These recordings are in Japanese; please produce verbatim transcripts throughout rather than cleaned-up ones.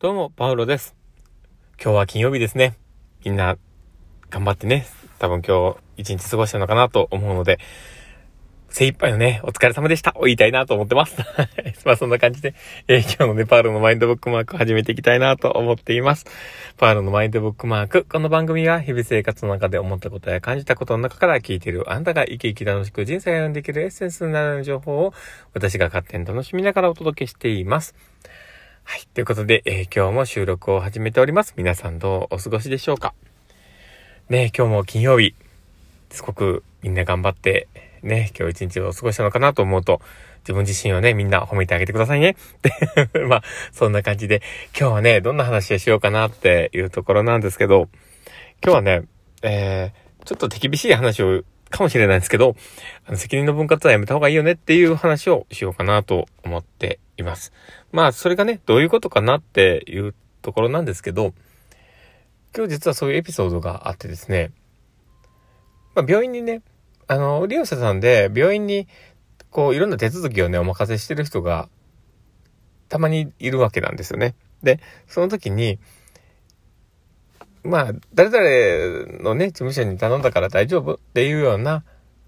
どうもパウロです。今日は金曜日ですね。みんな頑張ってね、多分今日一日過ごしたのかなと思うので、精一杯のね、お疲れ様でしたを言いたいなと思ってますまあそんな感じで、えー、今日のねパウロのマインドブックマークを始めていきたいなと思っています。パウロのマインドブックマーク、この番組は日々生活の中で思ったことや感じたことの中から聞いているあなたが生き生き楽しく人生を歩んでいけるエッセンスになる情報を私が勝手に楽しみながらお届けしています。はい。ということで、えー、今日も収録を始めております。皆さんどうお過ごしでしょうか。ね、今日も金曜日、すごくみんな頑張って、ね、今日一日を過ごしたのかなと思うと、自分自身をね、みんな褒めてあげてくださいね。まあ、そんな感じで、今日はね、どんな話をしようかなっていうところなんですけど、今日はね、えー、ちょっと手厳しい話を、かもしれないですけど、あの責任の分割はやめた方がいいよねっていう話をしようかなと思っています。まあそれがねどういうことかなっていうところなんですけど、今日実はそういうエピソードがあってですね、まあ、病院にねあの利用者さんで病院にこういろんな手続きをねお任せしてる人がたまにいるわけなんですよね。でその時にまあ誰々のね事務所に頼んだから大丈夫っていうような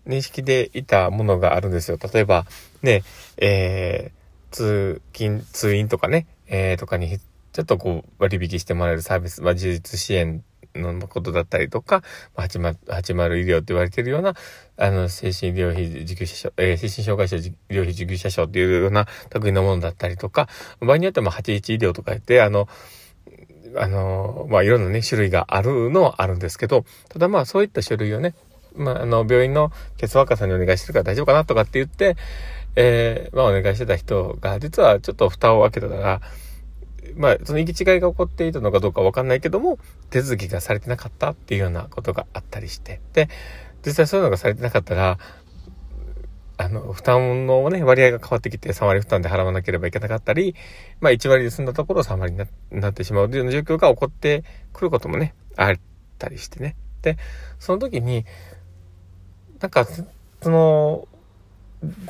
認識でいたものがあるんですよ。例えばね、えー、通勤通院とかね、えー、とかにちょっとこう割引してもらえるサービス、まあ、自立支援のことだったりとか、まあ、はちじゅう医療って言われているようなあの精神医療費受給者証、えー、精神障害者医療費受給者証っていうような類のものだったりとか、場合によってもはちじゅういち医療とか言ってあのあの、まあ、いろんなね、種類があるのはあるんですけど、ただまあ、そういった種類をね、まあ、あの、病院の血管科さんにお願いしてるから大丈夫かなとかって言って、えー、まあ、お願いしてた人が、実はちょっと蓋を開けたら、まあ、その行き違いが起こっていたのかどうかわかんないけども、手続きがされてなかったっていうようなことがあったりして、で、実際そういうのがされてなかったら、あの、負担のね、割合が変わってきて、さん割負担で払わなければいけなかったり、まあいち割で済んだところをさん割に な, なってしまうというような状況が起こってくることもね、あったりしてね。で、その時に、なんか、その、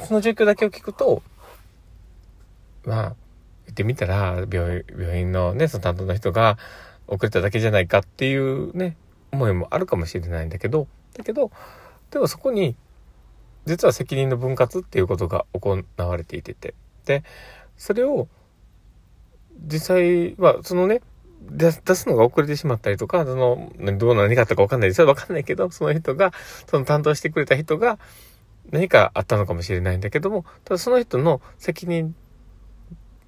その状況だけを聞くと、まあ、言ってみたら、病院のね、その担当の人が遅れただけじゃないかっていうね、思いもあるかもしれないんだけど、だけど、でもそこに、実は責任の分割っていうことが行われていてて、で、それを実際はそのね出すのが遅れてしまったりとか、そのどう何があったか分かんない、それは分かんないけど、その人がその担当してくれた人が何かあったのかもしれないんだけども、ただその人の責任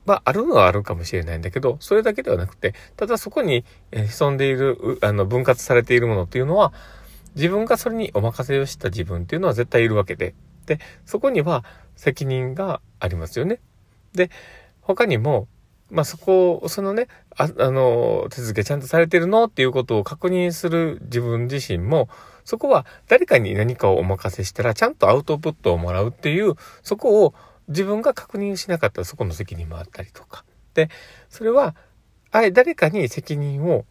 はあるのはあるかもしれないんだけど、それだけではなくて、ただそこに潜んでいるあの分割されているものっていうのは。自分がそれにお任せをした自分っていうのは絶対いるわけで。で、そこには責任がありますよね。で、他にも、まあ、そこを、そのね、あ、あの、手続きちゃんとされてるのっていうことを確認する自分自身も、そこは誰かに何かをお任せしたらちゃんとアウトプットをもらうっていう、そこを自分が確認しなかったらそこの責任もあったりとか。で、それは、あれ、誰かに責任を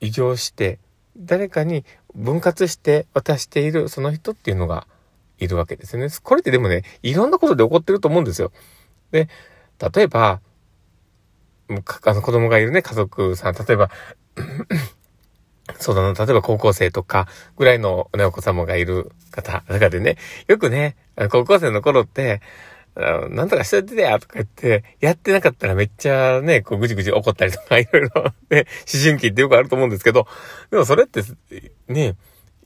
移譲して、誰かに分割して渡しているその人っていうのがいるわけですよね。これってでもね、いろんなことで起こってると思うんですよ。で、例えば、あの子供がいるね、家族さん、例えば、そうだな、例えば高校生とかぐらいの、ね、お子様がいる方とかでね、よくね、高校生の頃って、なんとかしといてだよとか言って、やってなかったらめっちゃね、こうぐじぐじ怒ったりとかいろいろ、ね、思春期ってよくあると思うんですけど、でもそれってね、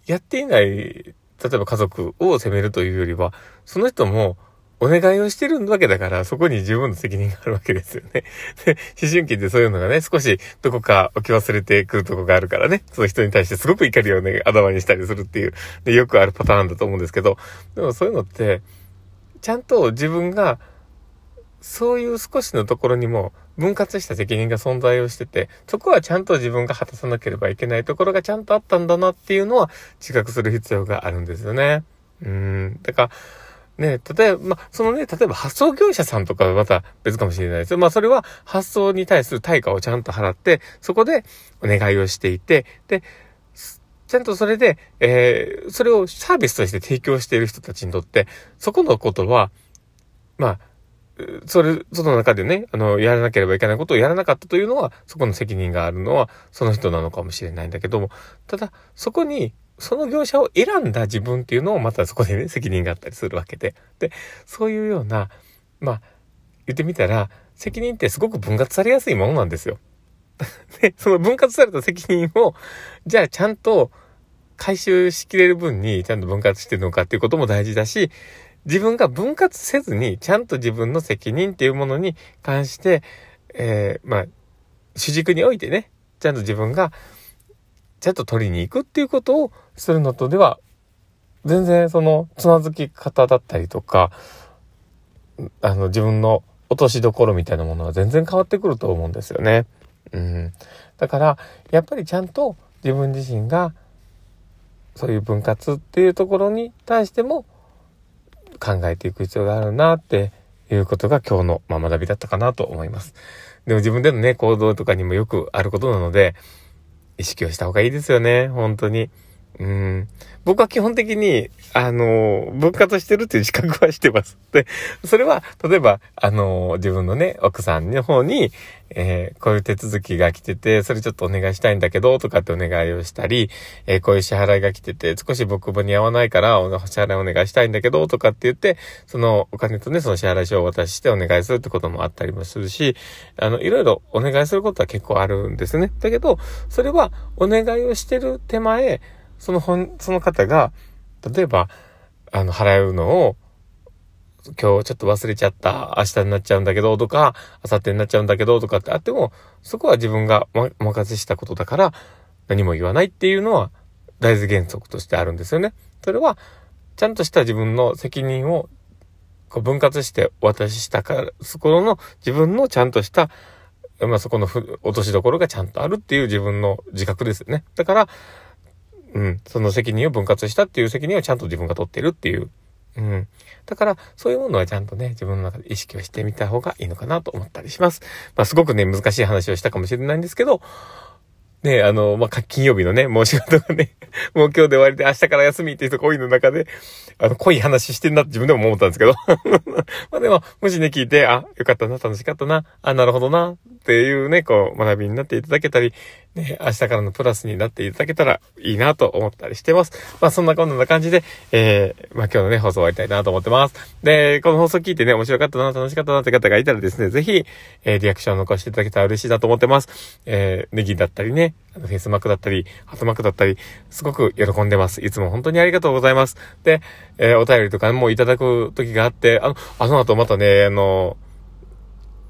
やっていない、例えば家族を責めるというよりは、その人もお願いをしてるわけだから、そこに自分の責任があるわけですよね。で、思春期ってそういうのがね、少しどこか置き忘れてくるとこがあるからね、その人に対してすごく怒りをね、あだわにしたりするっていう、で、よくあるパターンだと思うんですけど、でもそういうのって、ちゃんと自分がそういう少しのところにも分割した責任が存在をしてて、そこはちゃんと自分が果たさなければいけないところがちゃんとあったんだなっていうのは自覚する必要があるんですよね。うーん。だからね、例えば、まあ、そのね、例えば発送業者さんとかはまた別かもしれないですよ。まあ、それは発送に対する対価をちゃんと払って、そこでお願いをしていて、で、ちゃんとそれで、えー、それをサービスとして提供している人たちにとって、そこのことは、まあ、それ、その中でね、あの、やらなければいけないことをやらなかったというのは、そこの責任があるのは、その人なのかもしれないんだけども、ただ、そこに、その業者を選んだ自分っていうのを、またそこでね、責任があったりするわけで。で、そういうような、まあ、言ってみたら、責任ってすごく分割されやすいものなんですよ。で、その分割された責任を、じゃあちゃんと回収しきれる分に、ちゃんと分割してるのかっていうことも大事だし、自分が分割せずに、ちゃんと自分の責任っていうものに関して、えー、まあ、主軸においてね、ちゃんと自分が、ちゃんと取りに行くっていうことをするのとでは、全然その、つまずき方だったりとか、あの、自分の落としどころみたいなものは全然変わってくると思うんですよね。うん。だから、やっぱりちゃんと自分自身が、そういう分割っていうところに対しても、考えていく必要があるなっていうことが今日の、まあ、学びだったかなと思います。でも自分でのね、行動とかにもよくあることなので、意識をした方がいいですよね、本当に。うん。僕は基本的に、あの、分割してるっていう自覚はしてます。で、それは、例えば、あの、自分のね、奥さんの方に、えー、こういう手続きが来てて、それちょっとお願いしたいんだけど、とかってお願いをしたり、えー、こういう支払いが来てて、少し僕も似合わないから、お支払いお願いしたいんだけど、とかって言って、そのお金とね、その支払い書をお渡ししてお願いするってこともあったりもするし、あの、いろいろお願いすることは結構あるんですね。だけど、それは、お願いをしてる手前、その本、その方が、例えば、あの、払うのを、今日ちょっと忘れちゃった、明日になっちゃうんだけど、とか、明後日になっちゃうんだけど、とかってあっても、そこは自分がお任せしたことだから、何も言わないっていうのは、大事原則としてあるんですよね。それは、ちゃんとした自分の責任を、こう分割してお渡ししたから、そこの自分のちゃんとした、まあ、そこの落としどころがちゃんとあるっていう自分の自覚ですよね。だから、うん、その責任を分割したっていう責任をちゃんと自分が取ってるっていう。うん。だから、そういうものはちゃんとね、自分の中で意識をしてみた方がいいのかなと思ったりします。まあ、すごくね、難しい話をしたかもしれないんですけど、ね、あの、まあ、金曜日のね、もう仕事がね、もう今日で終わりで明日から休みっていう人が多いの中で、あの、濃い話してんなって自分でも思ったんですけど。まあでも、もしね、聞いて、あ、よかったな、楽しかったな、あ、なるほどな、っていうね、こう、学びになっていただけたり、ね、明日からのプラスになっていただけたらいいなと思ったりしてます。まあ、そんなこんな感じで、えー、まあ、今日のね、放送終わりたいなと思ってます。で、この放送聞いてね、面白かったな、楽しかったなって方がいたらですね、ぜひ、えー、リアクションを残していただけたら嬉しいなと思ってます。えー、ネギだったりね、フェイスマークだったりハートマークだったりすごく喜んでます。いつも本当にありがとうございます。で、えー、お便りとかもいただく時があって、あの、あの後またねあの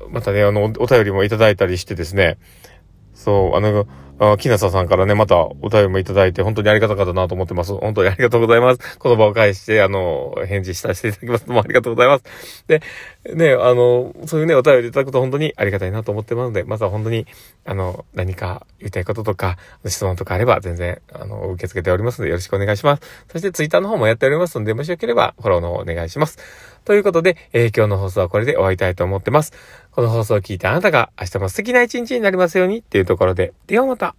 またねあのお便りもいただいたりしてですね、そう、あの木梨さんからね、またお便りもいただいて、本当にありがたかったなと思ってます。本当にありがとうございます。この場を介して、あの、返事させていただきます。どうもありがとうございます。で、ね、あの、そういうね、お便りいただくと本当にありがたいなと思ってますので、まずは本当に、あの、何か言いたいこととか、質問とかあれば全然、あの、受け付けておりますので、よろしくお願いします。そしてツイッターの方もやっておりますので、もしよければフォローの方お願いします。ということで、えー、今日の放送はこれで終わりたいと思ってます。この放送を聞いてあなたが明日も素敵な一日になりますようにっていうところで、ではまた。